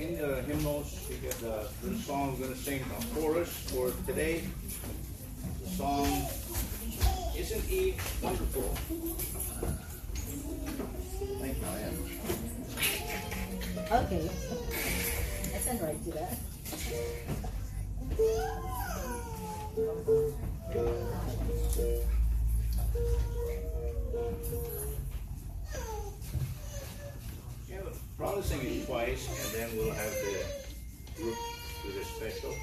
in the hymnals, you get the song we're going to sing, the chorus for today. The song, Isn't He Wonderful? Thank you, I am. Okay. I can write to that. Yeah, probably sing it twice, and then we'll have the group do the special.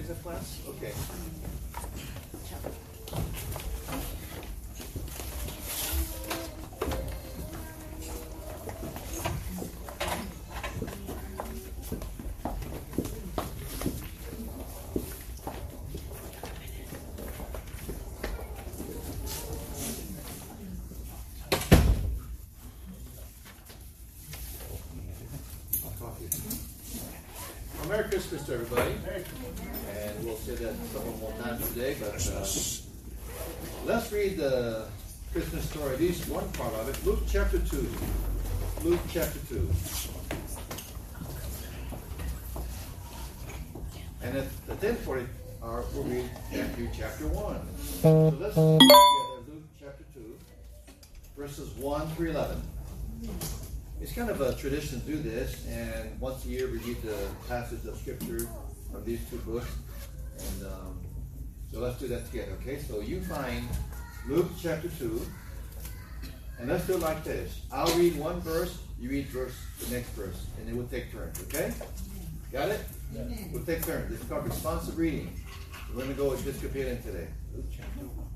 Here's a flask? Okay. Merry Christmas to everybody, and we'll say that several more times today, but let's read the Christmas story, at least one part of it, Luke chapter 2, Luke chapter 2. And at the 10:40 hour, we'll read Matthew chapter 1. So let's read together Luke chapter 2, verses 1 through 11. It's kind of a tradition to do this, and once a year we read the passage of scripture from these two books, and so let's do that together, okay? So you find Luke chapter 2, and let's do it like this. I'll read one verse, you read the next verse, and then we'll take turns, okay? Got it? Yeah. We'll take turns. It's called responsive reading. We're going to go with Episcopalian today. Luke chapter 1.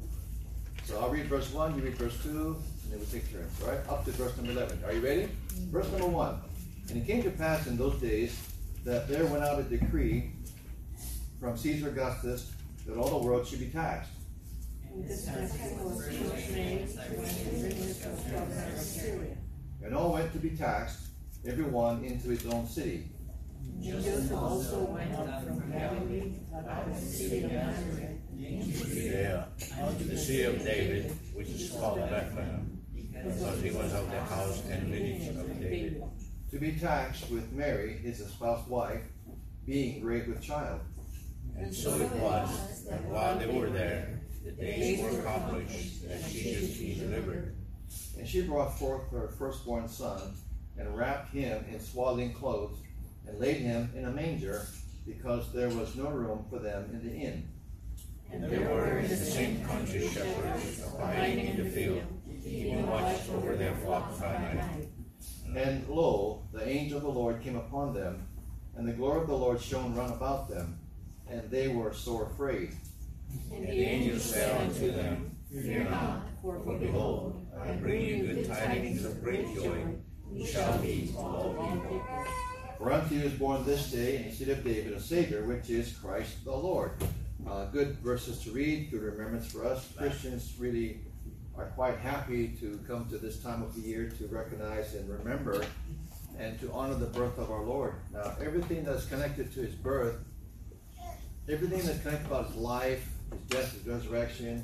So I'll read verse 1, you read verse 2, and then we'll take turns, all right? Up to verse number 11. Are you ready? Verse number 1. And it came to pass in those days that there went out a decree from Caesar Augustus that all the world should be taxed. And all went to be taxed, every one into his own city. Joseph also went up from Galilee, out of the city of Nazareth, unto the city of David, which is called Bethlehem, because he was of the house and lineage of David, to be taxed with Mary, his espoused wife, being great with child. And so it was that while they were there, the days were accomplished that she should be delivered. And she brought forth her firstborn son, and wrapped him in swaddling clothes, and laid him in a manger, because there was no room for them in the inn. And there were in the same country shepherds abiding in the field, keeping watch over their flock by night. And lo, the angel of the Lord came upon them, and the glory of the Lord shone round about them, and they were sore afraid. And the angel said unto them, Fear not, for behold, I bring you good tidings of great joy, which shall be to all people. For unto you is born this day in the city of David a Savior, which is Christ the Lord. Good verses to read, good remembrance for us. Christians really are quite happy to come to this time of the year to recognize and remember and to honor the birth of our Lord. Now, everything that's connected to his birth, everything that's connected about his life, his death, his resurrection,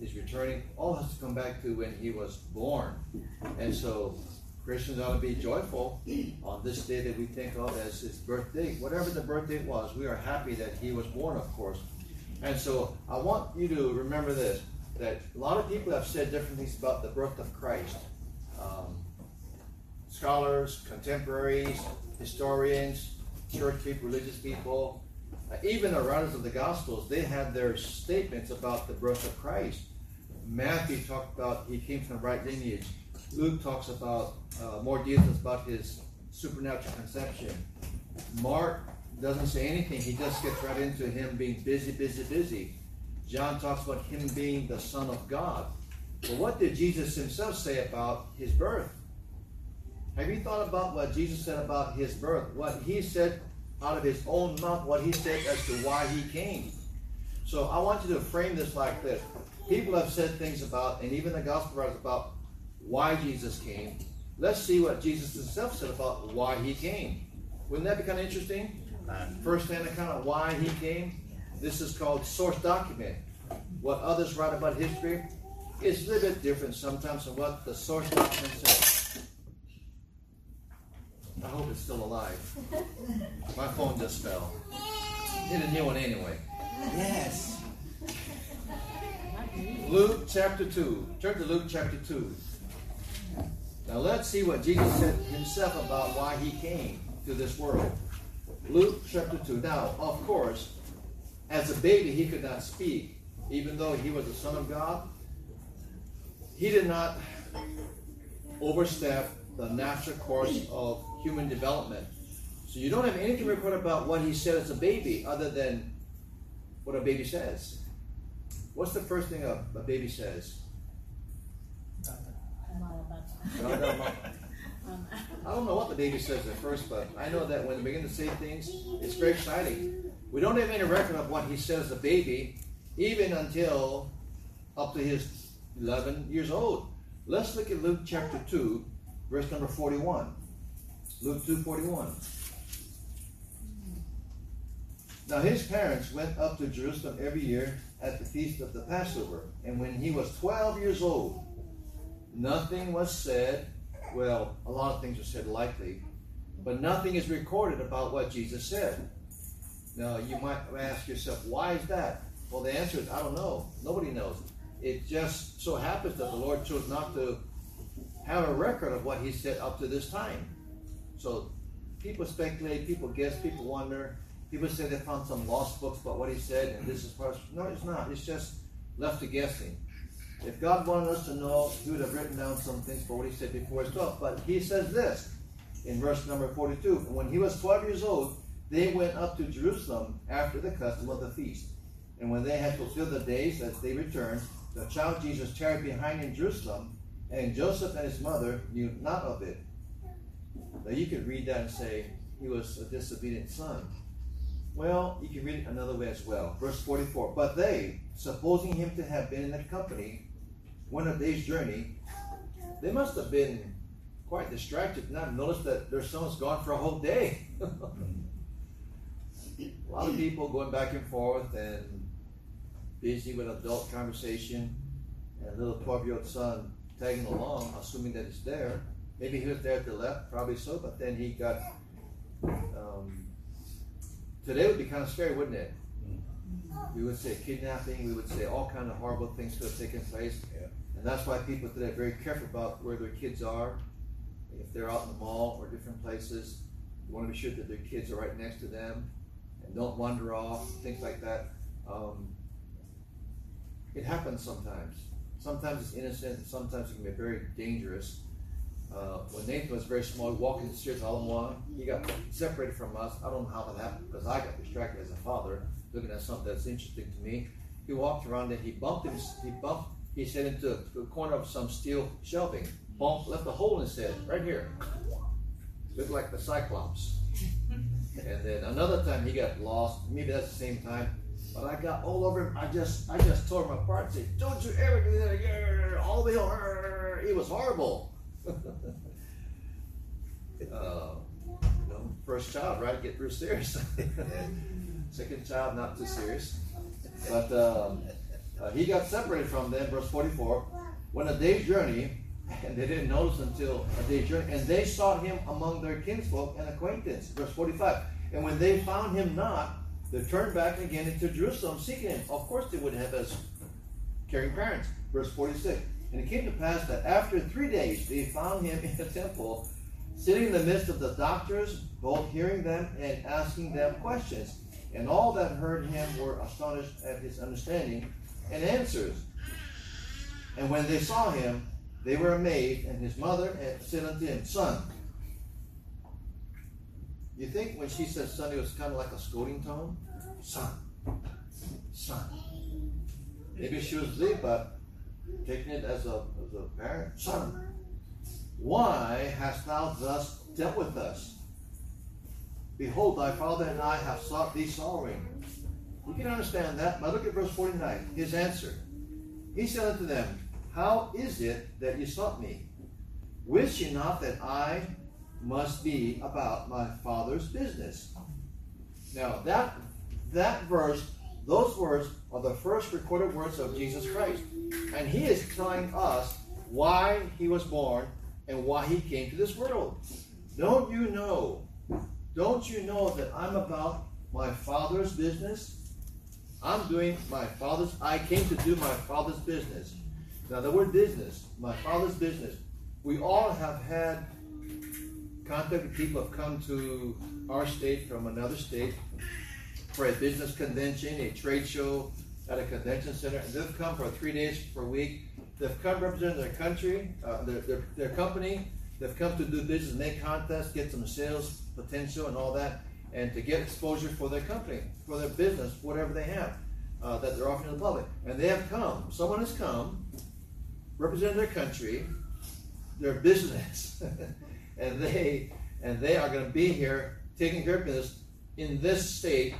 his returning, all has to come back to when he was born. And so Christians ought to be joyful on this day that we think of as his birthday. Whatever the birthday was, we are happy that he was born, of course. And so I want you to remember this, that a lot of people have said different things about the birth of Christ. Scholars, contemporaries, historians, church people, religious people, even the writers of the Gospels, they had their statements about the birth of Christ. Matthew talked about he came from the right lineage. Luke talks about more details about his supernatural conception. Mark doesn't say anything. He just gets right into him being busy, busy, busy. John talks about him being the Son of God. But what did Jesus himself say about his birth? Have you thought about what Jesus said about his birth? What he said out of his own mouth, what he said as to why he came. So I want you to frame this like this. People have said things about, and even the gospel writers, about why Jesus came. Let's see what Jesus himself said about why he came. Wouldn't that be kind of interesting? First-hand account of why he came. This is called source document. What others write about history is a little bit different sometimes than what the source document says. I hope it's still alive. My phone just fell. Need a new one anyway. Yes. Luke chapter 2. Turn to Luke chapter 2. Now let's see what Jesus said himself about why he came to this world. Luke chapter 2. Now, of course, as a baby he could not speak, even though he was the Son of God. He did not overstep the natural course of human development. So you don't have anything recorded about what he said as a baby other than what a baby says. What's the first thing a baby says? I don't know what the baby says at first, but I know that when they begin to say things, it's very exciting. We don't have any record of what he says the baby, even until up to his 11 years old. Let's look at Luke chapter 2, verse number 41. Luke 2:41. Now his parents went up to Jerusalem every year at the feast of the Passover, and when he was 12 years old, nothing was said. Well, a lot of things are said likely, but nothing is recorded about what Jesus said. Now, you might ask yourself, why is that? Well, the answer is, I don't know. Nobody knows. It just so happens that the Lord chose not to have a record of what he said up to this time. So people speculate, people guess, people wonder. People say they found some lost books about what he said, and this is part of... No, it's not. It's just left to guessing. If God wanted us to know, he would have written down some things for what he said before his 12. But he says this in verse number 42. When he was 12 years old, they went up to Jerusalem after the custom of the feast. And when they had fulfilled the days as they returned, the child Jesus tarried behind in Jerusalem, and Joseph and his mother knew not of it. Now you could read that and say he was a disobedient son. Well, you can read it another way as well. Verse 44, but they, supposing him to have been in the company, went a day's journey. They must have been quite distracted, not noticed that their son was gone for a whole day. A lot of people going back and forth and busy with adult conversation, and a little 12-year-old son tagging along, assuming that he's there. Maybe he was there at the left, probably so, but then he got... Today would be kind of scary, wouldn't it? We would say kidnapping, we would say all kinds of horrible things could have taken place. Yeah. And that's why people today are very careful about where their kids are. If they're out in the mall or different places, you want to be sure that their kids are right next to them and don't wander off, things like that. It happens sometimes. Sometimes it's innocent, and sometimes it can be very dangerous. When Nathan was very small, he walked in the streets all alone. He got separated from us. I don't know how that happened because I got distracted as a father looking at something that's interesting to me. He walked around and he said into the corner of some steel shelving. Bumped, left a hole in his head, right here. Looked like the Cyclops. And then another time he got lost. Maybe that's the same time. But I got all over him. I just tore him apart and said, don't you ever do that again. All the way. It was horrible. First child, right? Get real serious. Second child, not too serious. But he got separated from them, verse 44, when a day's journey, and they didn't notice until a day's journey, and they sought him among their kinsfolk and acquaintance. Verse 45, and when they found him not, they turned back again into Jerusalem seeking him. Of course they would have as caring parents. Verse 46, and it came to pass that after 3 days they found him in the temple, sitting in the midst of the doctors, both hearing them and asking them questions. And all that heard him were astonished at his understanding and answers. And when they saw him, they were amazed, and his mother said unto him, Son. You think when she said son, it was kind of like a scolding tone? Son. Son. Maybe she was asleep, but taking it as a parent. Son. Why hast thou thus dealt with us? Behold, thy father and I have sought thee sorrowing. You can understand that, but look at verse 49, his answer. He said unto them, How is it that ye sought me? Wist ye not that I must be about my father's business? Now, that verse, those words are the first recorded words of Jesus Christ. And he is telling us why he was born and why he came to this world. Don't you know that I'm about my father's business? I came to do my father's business. Now the word business, my father's business. We all have had contact with people who have come to our state from another state for a business convention, a trade show at a convention center. And they've come for 3 days per week. They've come representing their country, their company. They've come to do business, make contests, get some sales potential and all that, and to get exposure for their company, for their business, whatever they have. that they're offering to the public. And they have come. Someone has come, represented their country, their business, and they are going to be here taking care of business in this state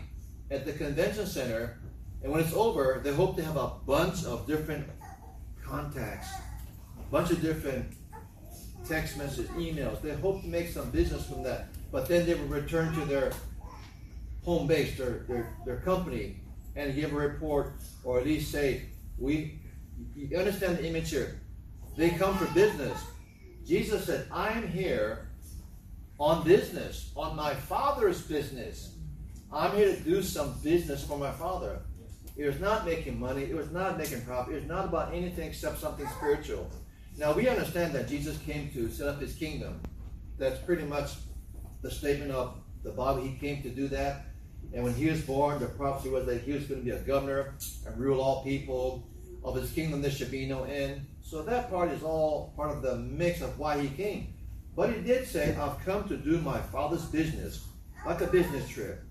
at the convention center. And when it's over, they hope to have a bunch of different contacts, a bunch of different text messages, emails. They hope to make some business from that. But then they will return to their home base, their company, and give a report, or at least say, you understand the image here. They come for business. Jesus said, I'm here on business, on my Father's business. I'm here to do some business for my Father. It was not making money. It was not making profit. It was not about anything except something spiritual. Now, we understand that Jesus came to set up his kingdom. That's pretty much the statement of the Bible. He came to do that. And when he was born, the prophecy was that he was going to be a governor and rule all people. Of his kingdom, there should be no end. So that part is all part of the mix of why he came. But he did say, I've come to do my Father's business, like a business trip.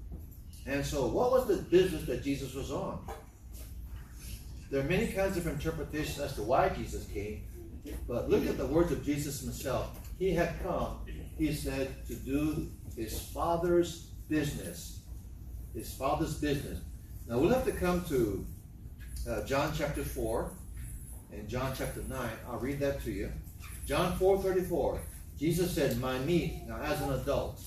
And so what was the business that Jesus was on? There are many kinds of interpretations as to why Jesus came. But look at the words of Jesus himself. He had come, he said, to do his Father's business. His Father's business. Now we'll have to come to John chapter 4 and John chapter 9. I'll read that to you. John 4:34. Jesus said, my meat, now as an adult.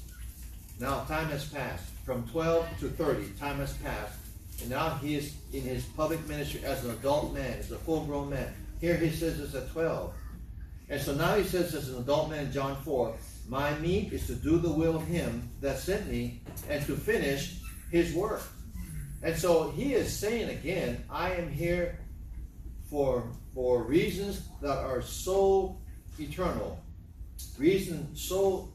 Now time has passed. From 12 to 30, time has passed. And now he is in his public ministry as an adult man, as a full-grown man. Here he says this at 12. And so now he says as an adult man in John 4, my meat is to do the will of him that sent me and to finish his work. And so he is saying again, I am here for reasons that are so eternal, reasons so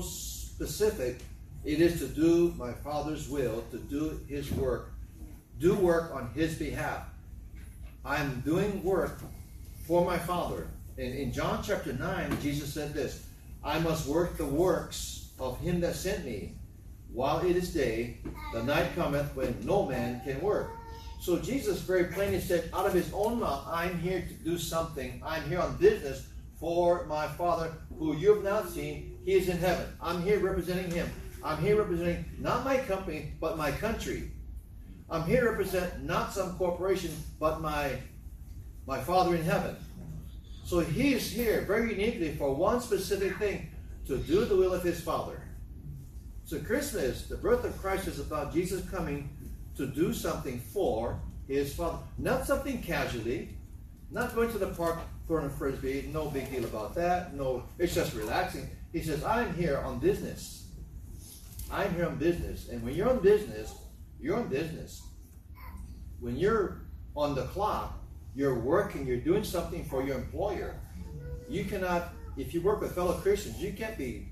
specific. It is to do my Father's will, to do his work, do work on his behalf. I'm doing work for my Father. And in John chapter 9, Jesus said this, I must work the works of him that sent me. While it is day, the night cometh when no man can work. So Jesus very plainly said, out of his own mouth, I'm here to do something. I'm here on business for my Father, who you have not seen. He is in heaven. I'm here representing him. I'm here representing not my company, but my country. I'm here to represent not some corporation, but my Father in heaven. So he is here very uniquely for one specific thing, to do the will of his Father. So Christmas, the birth of Christ, is about Jesus coming to do something for his Father. Not something casually, not going to the park, throwing a frisbee, no big deal about that, no, it's just relaxing. He says, I'm here on business. I'm here on business. And when you're on business, you're on business. When you're on the clock, you're working, you're doing something for your employer. You cannot, if you work with fellow Christians, you can't be,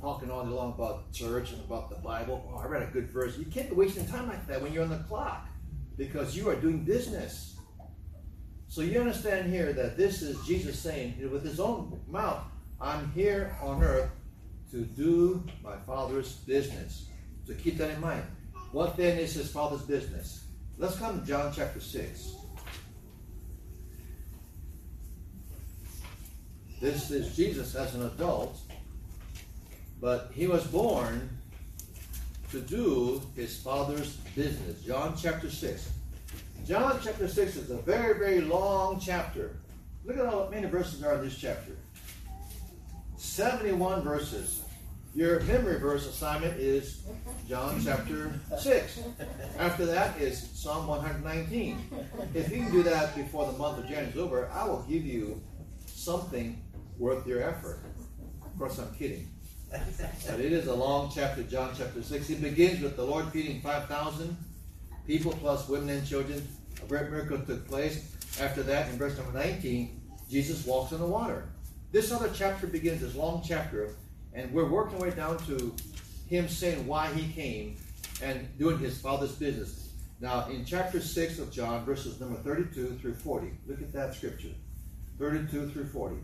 talking all day long about church and about the Bible. Oh, I read a good verse. You can't be wasting time like that when you're on the clock, because you are doing business. So you understand here that this is Jesus saying with his own mouth, I'm here on earth to do my Father's business. So keep that in mind. What then is his Father's business? Let's come to John chapter 6. This is Jesus as an adult, but he was born to do his Father's business. John chapter 6. John chapter 6 is a very, very long chapter. Look at how many verses are in this chapter. 71 verses. Your memory verse assignment is John chapter 6. After that is Psalm 119. If you can do that before the month of January is over, I will give you something worth your effort. Of course, I'm kidding. But it is a long chapter, John chapter 6. It begins with the Lord feeding 5,000 people plus women and children. A great miracle took place. After that, in verse number 19, Jesus walks on the water. This other chapter begins, this long chapter, and we're working our way down to him saying why he came and doing his Father's business. Now, in chapter 6 of John, verses number 32 through 40. Look at that scripture. 32 through 40.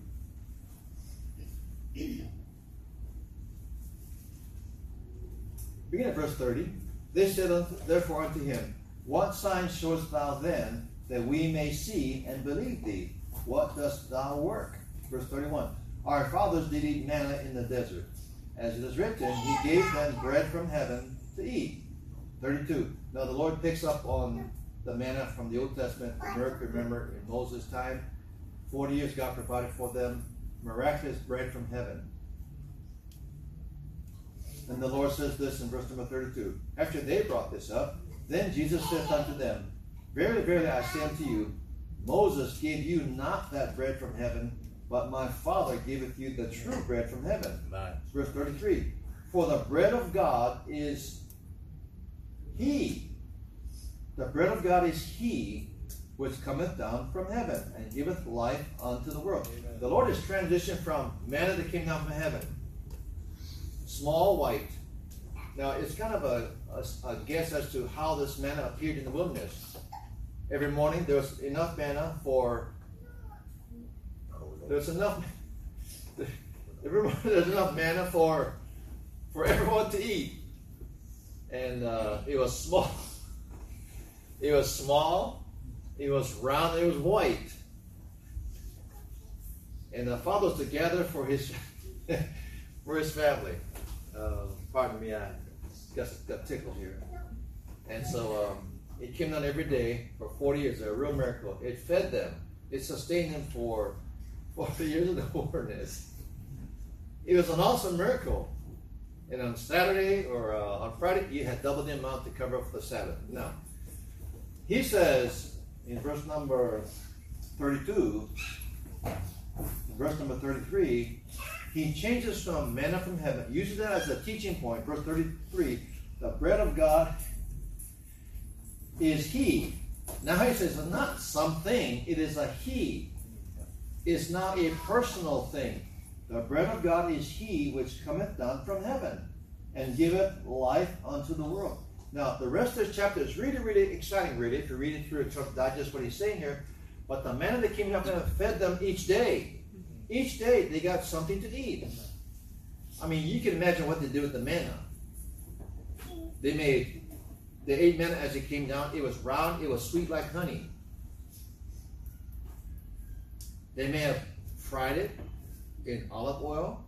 Begin at verse 30. They said, therefore, unto him, What sign showest thou then, that we may see and believe thee? What dost thou work? Verse 31. Our fathers did eat manna in the desert. As it is written, he gave them bread from heaven to eat. 32. Now the Lord picks up on the manna from the Old Testament. Remember, in Moses' time, 40 years God provided for them miraculous bread from heaven. And the Lord says this in verse number 32. After they brought this up, then Jesus said unto them, Verily, verily, I say unto you, Moses gave you not that bread from heaven, but my Father giveth you the true bread from heaven. Amen. Verse 33. For the bread of God is he. The bread of God is he which cometh down from heaven and giveth life unto the world. Amen. The Lord has transitioned from manna that came down from heaven. Small white. Now, it's kind of a guess as to how this manna appeared in the wilderness. Every morning there was enough manna for... There's enough manna for everyone to eat. And it was small. It was small. It was round. It was white. And the Father was to gather for his family. Pardon me, I just got tickled here. And so it came down every day for 40 years. A real miracle. It fed them. It sustained them for 40 years in the wilderness. It was an awesome miracle. And on Saturday or on Friday, you had double the amount to cover up for the Sabbath. Now, he says in verse number 32, in verse number 33, he changes from manna from heaven, uses that as a teaching point. Verse 33, the bread of God is he. Now he says, it's not something, it is a he. Is not a personal thing. The bread of God is he which cometh down from heaven and giveth life unto the world. Now, the rest of this chapter is really, really exciting, really, if you read it through, to digest what he's saying here. But the manna that came down from heaven fed them each day. Each day they got something to eat. I mean, you can imagine what they did with the manna. They ate manna as it came down. It was round, it was sweet like honey. They may have fried it in olive oil.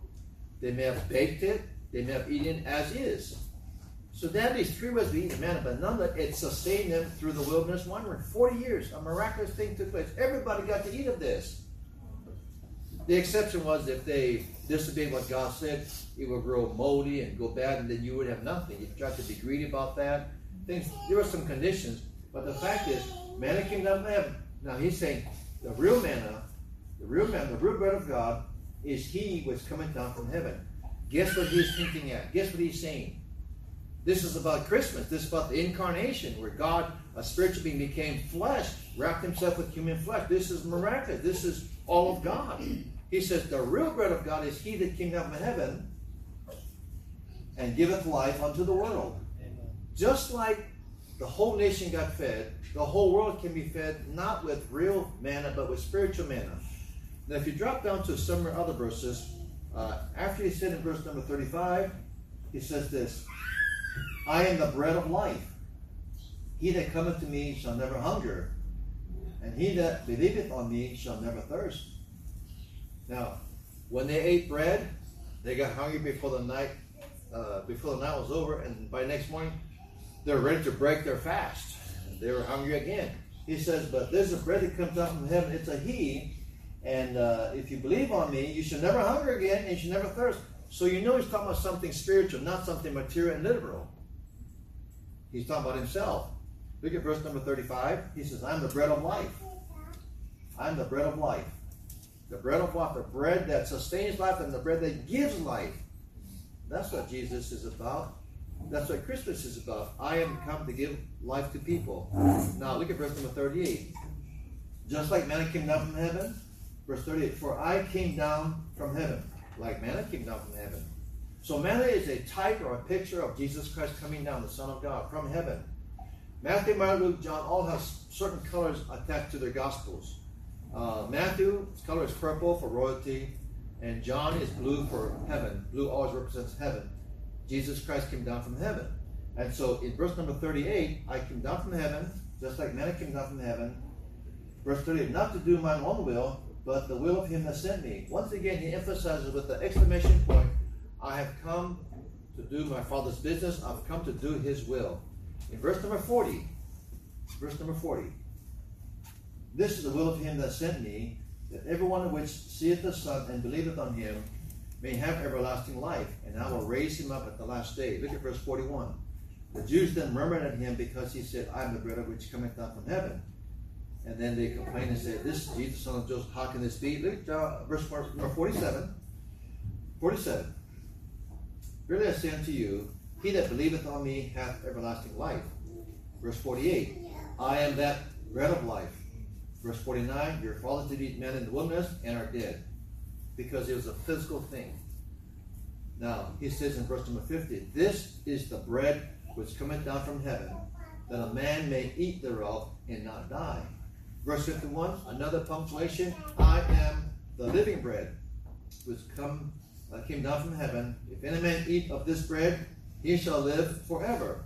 They may have baked it. They may have eaten it as is. So they had these three ways to eat manna, but none of it sustained them through the wilderness wandering. 40 years, a miraculous thing took place. Everybody got to eat of this. The exception was if they disobeyed what God said, it would grow moldy and go bad, and then you would have nothing. You tried to be greedy about that. There were some conditions, but the fact is, manna came down from heaven. Now he's saying the real manna, the real bread of God is he which cometh down from heaven. Guess what he's hinting at? Guess what he's saying? This is about Christmas. This is about the incarnation, where God, a spiritual being, became flesh, wrapped himself with human flesh. This is miraculous. This is all of God. He says, the real bread of God is he that came down from heaven and giveth life unto the world. Amen. Just like the whole nation got fed, the whole world can be fed, not with real manna, but with spiritual manna. Now, if you drop down to some other verses, after he said in verse number 35, he says this, I am the bread of life. He that cometh to me shall never hunger, and he that believeth on me shall never thirst. Now, when they ate bread, they got hungry before the night was over, and by next morning, they were ready to break their fast. They were hungry again. He says, but there's a bread that comes out from heaven. It's a he. And if you believe on me, you shall never hunger again, and you shall never thirst. So you know he's talking about something spiritual, not something material and literal. He's talking about himself. Look at verse number 35. He says, I'm the bread of life. I'm the bread of life. The bread of life, the bread that sustains life and the bread that gives life. That's what Jesus is about. That's what Christmas is about. I am come to give life to people. Now look at verse number 38. Just like manna came down from heaven, Verse 38, for I came down from heaven, like manna came down from heaven. So manna is a type or a picture of Jesus Christ coming down, the Son of God, from heaven. Matthew, Mark, Luke, John all have certain colors attached to their Gospels. Matthew's color is purple for royalty, and John is blue for heaven. Blue always represents heaven. Jesus Christ came down from heaven. And so in verse number 38, I came down from heaven, just like manna came down from heaven. Verse 38, not to do mine own will, but the will of him that sent me. Once again, he emphasizes with the exclamation point, I have come to do my Father's business. I've come to do his will. In verse number 40, this is the will of him that sent me, that every one which seeth the Son and believeth on him may have everlasting life, and I will raise him up at the last day. Look at verse 41. The Jews then murmured at him because he said, I am the bread of which cometh down from heaven. And then they complained and said, this is Jesus, son of Joseph, how can this be? Look at verse number 47. 47. Verily I say unto you, he that believeth on me hath everlasting life. Verse 48. I am that bread of life. Verse 49, your fathers did eat manna in the wilderness and are dead, because it was a physical thing. Now, he says in verse number 50, this is the bread which cometh down from heaven, that a man may eat thereof and not die. Verse 51, another punctuation, I am the living bread which came down from heaven. If any man eat of this bread, he shall live forever.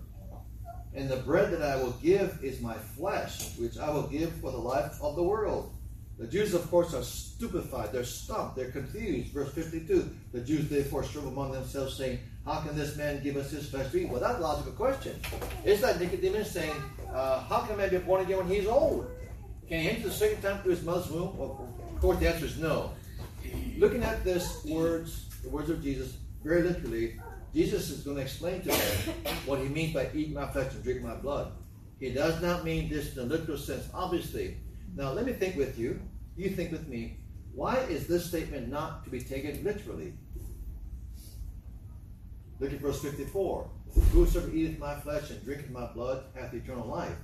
And the bread that I will give is my flesh, which I will give for the life of the world. The Jews, of course, are stupefied. They're stumped. They're confused. Verse 52, the Jews therefore strove among themselves, saying, how can this man give us his flesh to eat? Well, that's a logical question. It's like Nicodemus saying, how can a man be born again when he's old? Can he enter the second time through his mother's womb? Well, of course, the answer is no. Looking at this words, the words of Jesus, very literally, Jesus is going to explain to them what he means by eat my flesh and drink my blood. He does not mean this in a literal sense, obviously. Now, let me think with you. You think with me. Why is this statement not to be taken literally? Look at verse 54. Whosoever eateth my flesh and drinketh my blood hath eternal life.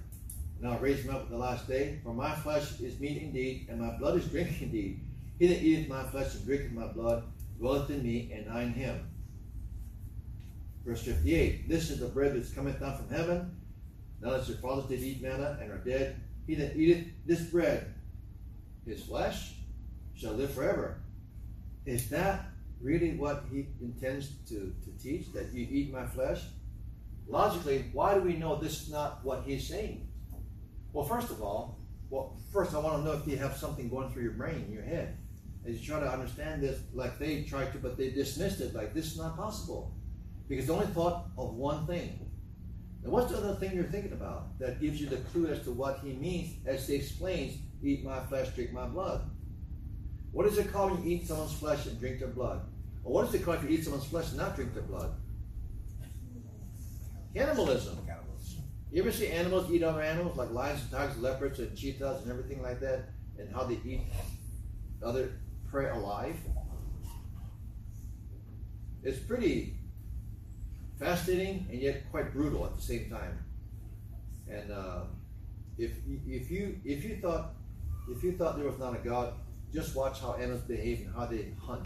And I'll raise him up at the last day. For my flesh is meat indeed, and my blood is drink indeed. He that eateth my flesh and drinketh my blood dwelleth in me, and I in him. Verse 58, this is the bread that cometh down from heaven, not as your fathers did eat manna and are dead. He that eateth this bread, his flesh, shall live forever. Is that really what he intends to teach, that you eat my flesh? Logically, why do we know this is not what he's saying? Well, first I want to know if you have something going through your brain, your head. As you try to understand this, like they tried to, but they dismissed it, like this is not possible. Because they only thought of one thing. Now, what's the other thing you're thinking about that gives you the clue as to what he means as he explains, eat my flesh, drink my blood? What is it called when you eat someone's flesh and drink their blood? Or what is it called if you eat someone's flesh and not drink their blood? Cannibalism. You ever see animals eat other animals, like lions and tigers, leopards and cheetahs and everything like that, and how they eat other prey alive? It's pretty fascinating and yet quite brutal at the same time. And if you thought there was not a God, just watch how animals behave and how they hunt.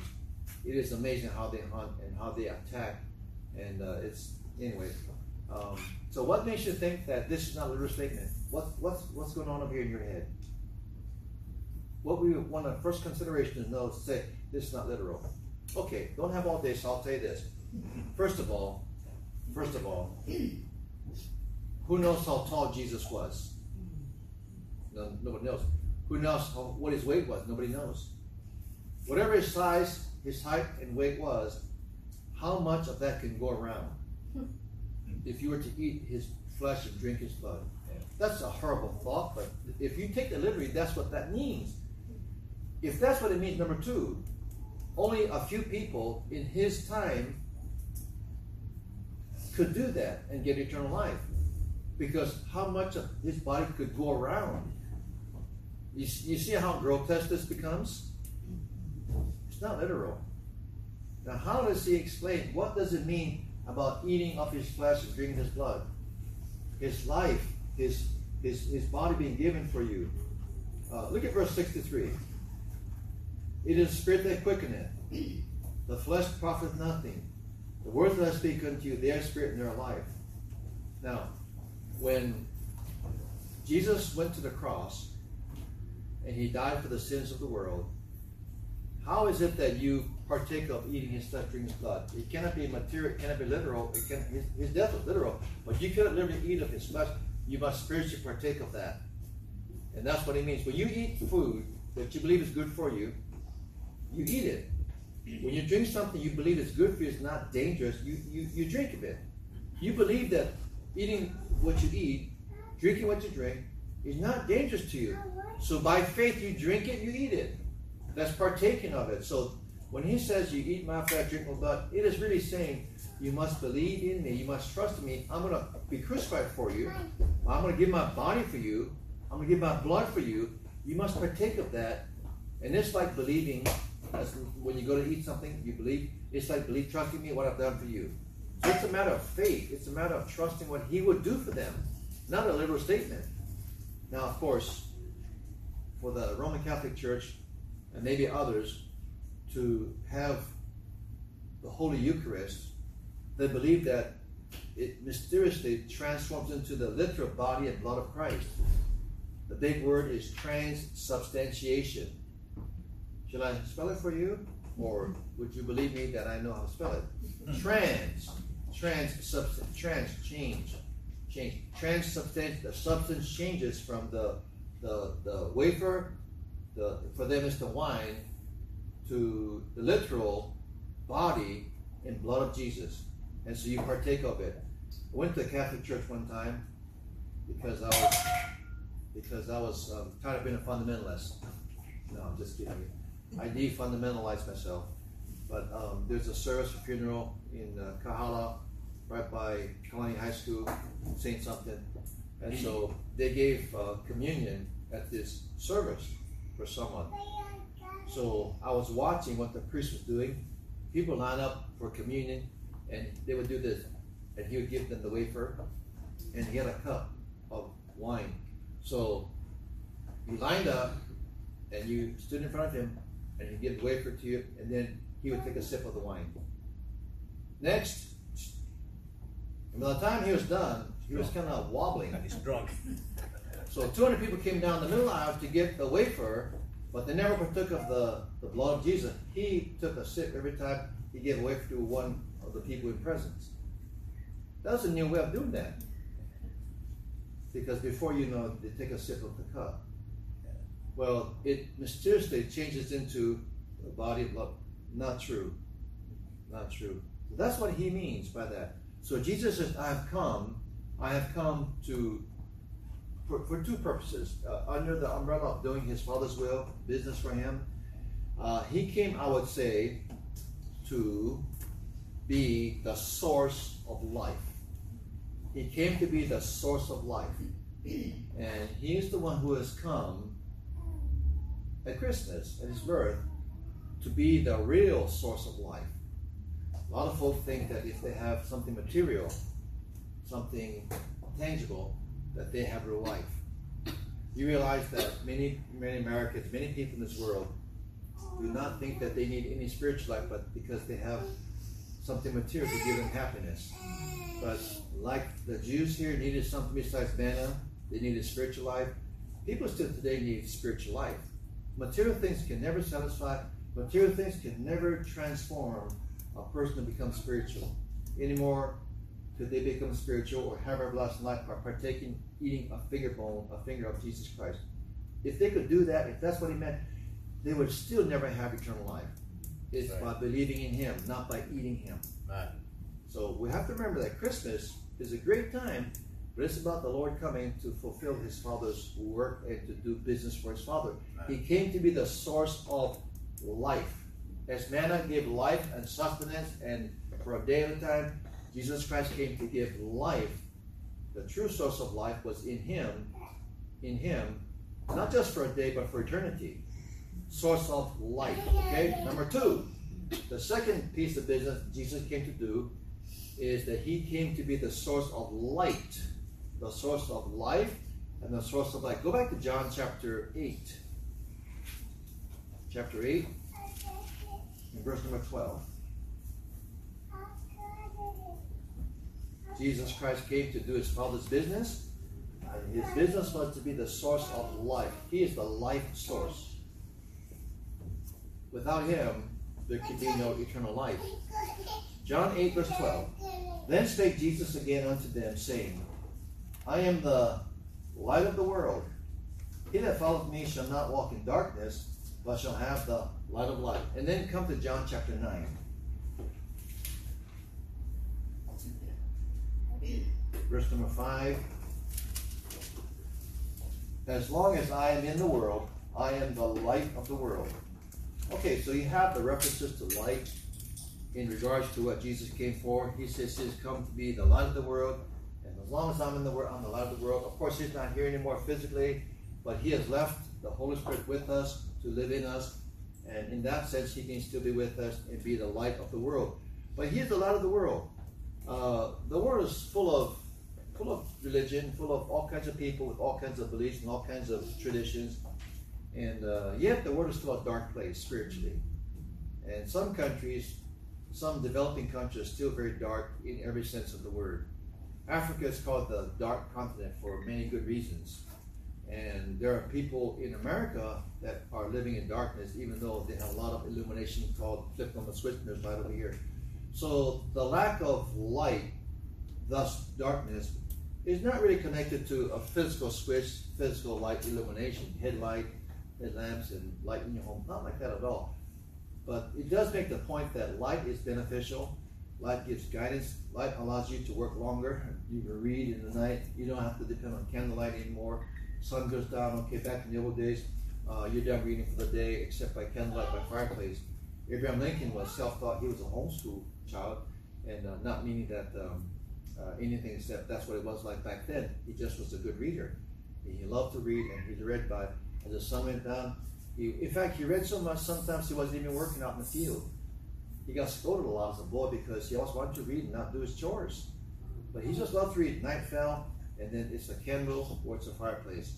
It is amazing how they hunt and how they attack. And so what makes you think that this is not a literal statement? What's going on over here in your head? What we want to first consideration is know to say this is not literal. Okay, don't have all day, so I'll tell you this. First of all, who knows how tall Jesus was? No, nobody knows. Who knows what his weight was? Nobody knows. Whatever his size, his height, and weight was, how much of that can go around? If you were to eat his flesh and drink his blood. That's a horrible thought, but if you take it literally, that's what that means. If that's what it means, number two, only a few people in his time could do that and get eternal life, because how much of his body could go around? You see how grotesque this becomes? It's not literal. Now, how does he explain? What does it mean about eating of his flesh and drinking his blood? His life, his body being given for you. Look at verse 63. It is the spirit that quickeneth; the flesh profiteth nothing. The words that I speak unto you, they are spirit and they are life. Now, when Jesus went to the cross and he died for the sins of the world, how is it that you partake of eating his flesh, drinking his blood. It cannot be material, it cannot be literal. It can, his death was literal, but you cannot literally eat of his flesh. You must spiritually partake of that. And that's what he means. When you eat food that you believe is good for you, you eat it. When you drink something you believe is good for you, it's not dangerous, you drink of it. You believe that eating what you eat, drinking what you drink, is not dangerous to you. So by faith you drink it, you eat it. That's partaking of it. So when he says you eat my flesh, drink my blood, it is really saying you must believe in me, you must trust in me. I'm going to be crucified for you. I'm going to give my body for you. I'm going to give my blood for you. You must partake of that. And it's like believing, as when you go to eat something, you believe. It's like believe, trusting me, what I've done for you. So it's a matter of faith. It's a matter of trusting what he would do for them. Not a literal statement. Now, of course, for the Roman Catholic Church, and maybe others, to have the Holy Eucharist, they believe that it mysteriously transforms into the literal body and blood of Christ. The big word is transubstantiation. Shall I spell it for you? Or would you believe me that I know how to spell it? Change. Transubstantiation. The substance changes from the wafer, for them it's the wine, to the literal body and blood of Jesus. And so you partake of it. I went to the Catholic Church one time because I was tired of being a fundamentalist. No, I'm just kidding you. I de-fundamentalized myself. But there's a service, a funeral in Kahala, right by Kalani High School, St. Something. And so they gave communion at this service for someone. So I was watching what the priest was doing. People line up for communion, and they would do this. And he would give them the wafer, and he had a cup of wine. So you lined up, and you stood in front of him, and he'd give the wafer to you, and then he would take a sip of the wine. Next, and by the time he was done, he was kind of wobbling. And he's drunk. So 200 people came down the middle aisle to get the wafer, but they never partook of the blood of Jesus. He took a sip every time he gave a wafer to one of the people in presence. That was a new way of doing that. Because before you know, they take a sip of the cup. Well, it mysteriously changes into the body of blood. Not true. Not true. So that's what he means by that. So Jesus says, I have come for two purposes, under the umbrella of doing his Father's will, business for him. He came, I would say, to be the source of life. He came to be the source of life. And he is the one who has come at Christmas, at his birth, to be the real source of life. A lot of folks think that if they have something material, something tangible, that they have real life. You realize that many Americans, many people in this world do not think that they need any spiritual life, but because they have something material to give them happiness. But like the Jews here needed something besides manna, they needed spiritual life. People still today need spiritual life. Material things can never satisfy. Material things can never transform a person to become spiritual. Anymore, could they become spiritual or have everlasting life by partaking, eating a finger of Jesus Christ? If they could do that, if that's what he meant, they would still never have eternal life. It's right. By believing in him, not by eating him. Right. So we have to remember that Christmas is a great time, but it's about the Lord coming to fulfill his Father's work and to do business for his Father. Right. He came to be the source of life. As manna gave life and sustenance, and for a day at a time, Jesus Christ came to give life. The true source of life was in him, not just for a day, but for eternity. Source of life, okay? Number two, the second piece of business Jesus came to do is that he came to be the source of light, the source of life and the source of light. Go back to John chapter 8. Chapter 8, and verse number 12. Jesus Christ came to do his Father's business. His business was to be the source of life. He is the life source. Without him, there can be no eternal life. John 8, verse 12. Then spake Jesus again unto them, saying, I am the light of the world. He that followeth me shall not walk in darkness, but shall have the light of life. And then come to John chapter 9. Verse number 5. As long as I am in the world, I am the light of the world. Okay, so you have the references to light in regards to what Jesus came for. He says, he's come to be the light of the world. And as long as I'm in the world, I'm the light of the world. Of course, he's not here anymore physically, but he has left the Holy Spirit with us to live in us. And in that sense, he can still be with us and be the light of the world. But he is the light of the world. The world is full of religion, full of all kinds of people with all kinds of beliefs and all kinds of traditions, and yet the world is still a dark place spiritually. And some countries, some developing countries, are still very dark in every sense of the word. Africa is called the dark continent for many good reasons, and there are people in America that are living in darkness, even though they have a lot of illumination called flip on the switch, and there's light over here. So the lack of light, thus darkness, is not really connected to a physical switch, physical light illumination, headlamps, and light in your home. Not like that at all. But it does make the point that light is beneficial. Light gives guidance. Light allows you to work longer. You can read in the night. You don't have to depend on candlelight anymore. Sun goes down. Okay, back in the old days, you're done reading for the day except by candlelight by fireplace. Abraham Lincoln was self-taught. He was a homeschool child, and not meaning that anything except that's what it was like back then. He just was a good reader. He loved to read, and he read by as the sun went down. In fact, he read so much sometimes he wasn't even working out in the field. He got scolded a lot as a boy because he always wanted to read and not do his chores. But he just loved to read. Night fell, and then it's a candle or it's a fireplace.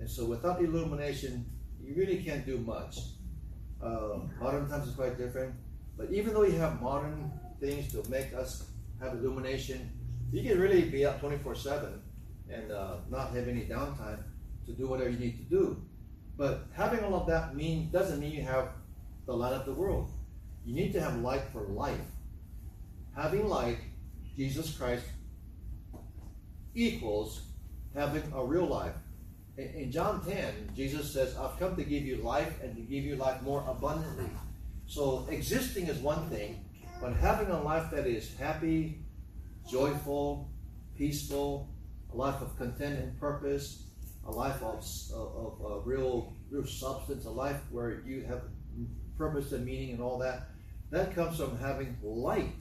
And so without illumination, you really can't do much. Modern times is quite different. But even though you have modern things to make us have illumination, you can really be up 24/7 and not have any downtime to do whatever you need to do. But having all of that doesn't mean you have the light of the world. You need to have light for life. Having light, Jesus Christ, equals having a real life. In John 10, Jesus says, I've come to give you life and to give you life more abundantly. So existing is one thing, but having a life that is happy, joyful, peaceful, a life of content and purpose, a life of real substance, a life where you have purpose and meaning and all that, that comes from having light.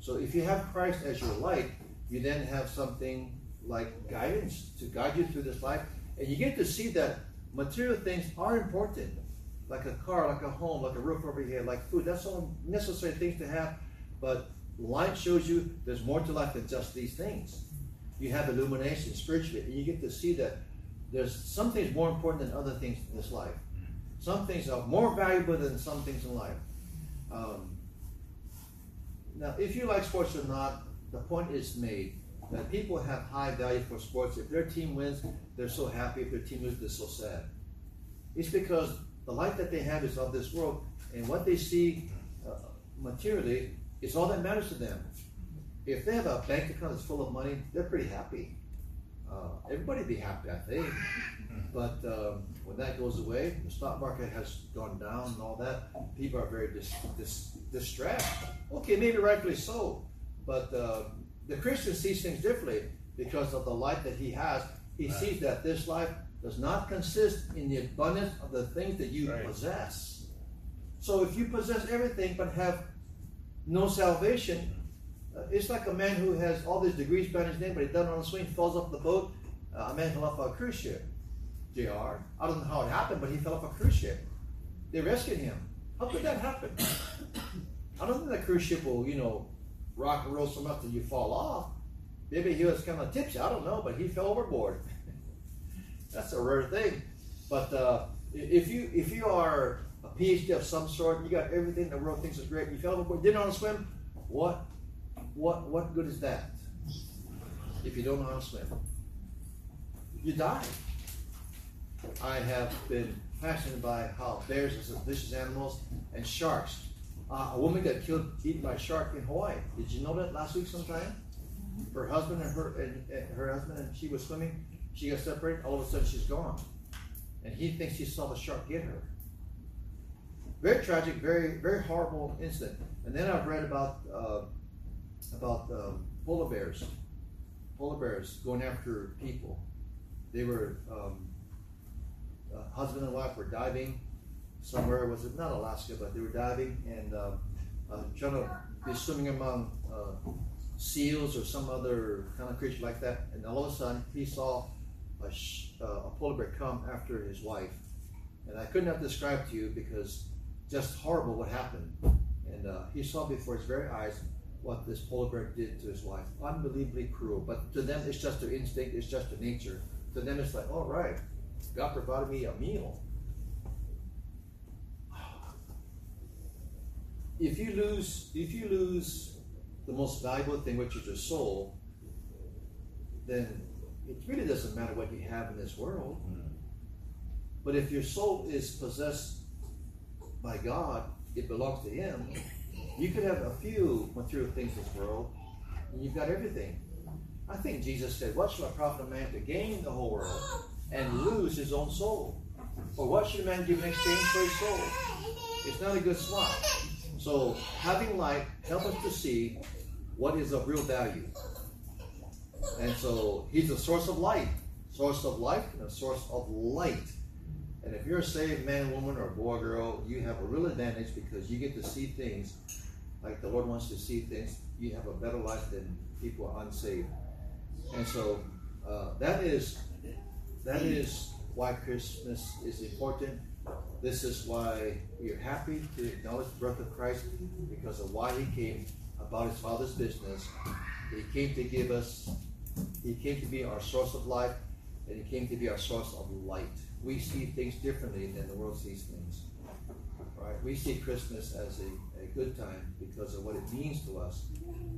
So if you have Christ as your light, you then have something like guidance to guide you through this life. And you get to see that material things are important, like a car, like a home, like a roof over here, like food. That's all necessary things to have. But light shows you there's more to life than just these things. You have illumination spiritually, and you get to see that there's some things more important than other things in this life. Some things are more valuable than some things in life. Now, if you like sports or not, the point is made that people have high value for sports. If their team wins, they're so happy. If their team loses, they're so sad. It's because the light that they have is of this world, and what they see materially is all that matters to them. If they have a bank account that's full of money, they're pretty happy. Everybody would be happy, I think. But when that goes away, the stock market has gone down and all that, people are very distressed. Okay, maybe rightfully so, but the Christian sees things differently because of the light that he has. He sees that this life does not consist in the abundance of the things that you possess. So if you possess everything but have no salvation, it's like a man who has all these degrees behind his name, but he doesn't on a swing, falls off the boat. A man fell off a cruise ship, JR. I don't know how it happened, but he fell off a cruise ship. They rescued him. How could that happen? I don't think the cruise ship will, rock and roll so much that you fall off. Maybe he was kind of tipsy, I don't know, but he fell overboard. That's a rare thing. But if you are a PhD of some sort, you got everything the world thinks is great, and you fell overboard, didn't know how to swim, what good is that? If you don't know how to swim, you die. I have been passionate by how bears are such vicious animals and sharks. A woman got killed, eaten by a shark in Hawaii. Did you know that last week sometime? Her husband and she was swimming. She got separated. All of a sudden, she's gone. And he thinks he saw the shark get her. Very tragic, very, very horrible incident. And then I've read about polar bears. Polar bears going after people. They were, husband and wife were diving somewhere. Was it not Alaska, but they were diving and trying to be swimming among seals or some other kind of creature like that. And all of a sudden, he saw a polar bear come after his wife. And I could not describe to you because just horrible what happened. And he saw before his very eyes what this polar bear did to his wife. Unbelievably cruel. But to them, it's just their instinct. It's just their nature. To them, it's like, all right, God provided me a meal. If you lose the most valuable thing, which is your soul, then it really doesn't matter what you have in this world. But if your soul is possessed by God, it belongs to Him. You could have a few material things in this world, and you've got everything. I think Jesus said, what shall it profit a man to gain the whole world and lose his own soul? Or what should a man give in exchange for his soul? It's not a good swap. So having light helps us to see what is of real value. And so He's the source of life, and a source of light. And if you're a saved man, woman, or boy, girl, you have a real advantage because you get to see things like the Lord wants to see things. You have a better life than people who are unsaved. And so that is why Christmas is important. This is why we are happy to acknowledge the birth of Christ, because of why He came about His Father's business. He came to give us, He came to be our source of life, and He came to be our source of light. We see things differently than the world sees things. Right? We see Christmas as a good time because of what it means to us.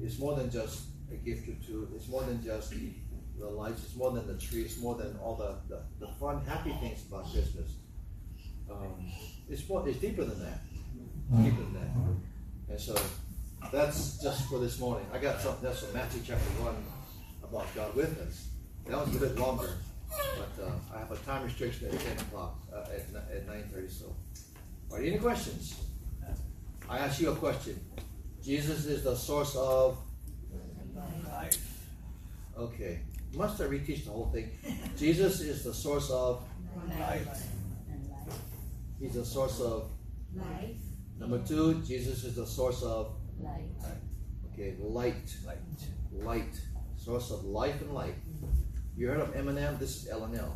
It's more than just a gift or two. It's more than just the lights. It's more than the tree. It's more than all the fun, happy things about Christmas. It's deeper than that. And so that's just for this morning. I got something else from Matthew chapter 1 about God with us. That was a bit longer. But I have a time restriction at 10 o'clock, at 9:30. So, are there any questions? I ask you a question. Jesus is the source of life. Okay. Must I reteach the whole thing? Jesus is the source of light. He's the source of life. Number 2, Jesus is the source of light. Okay, light. Source of life and light. You heard of Eminem? This is L&L.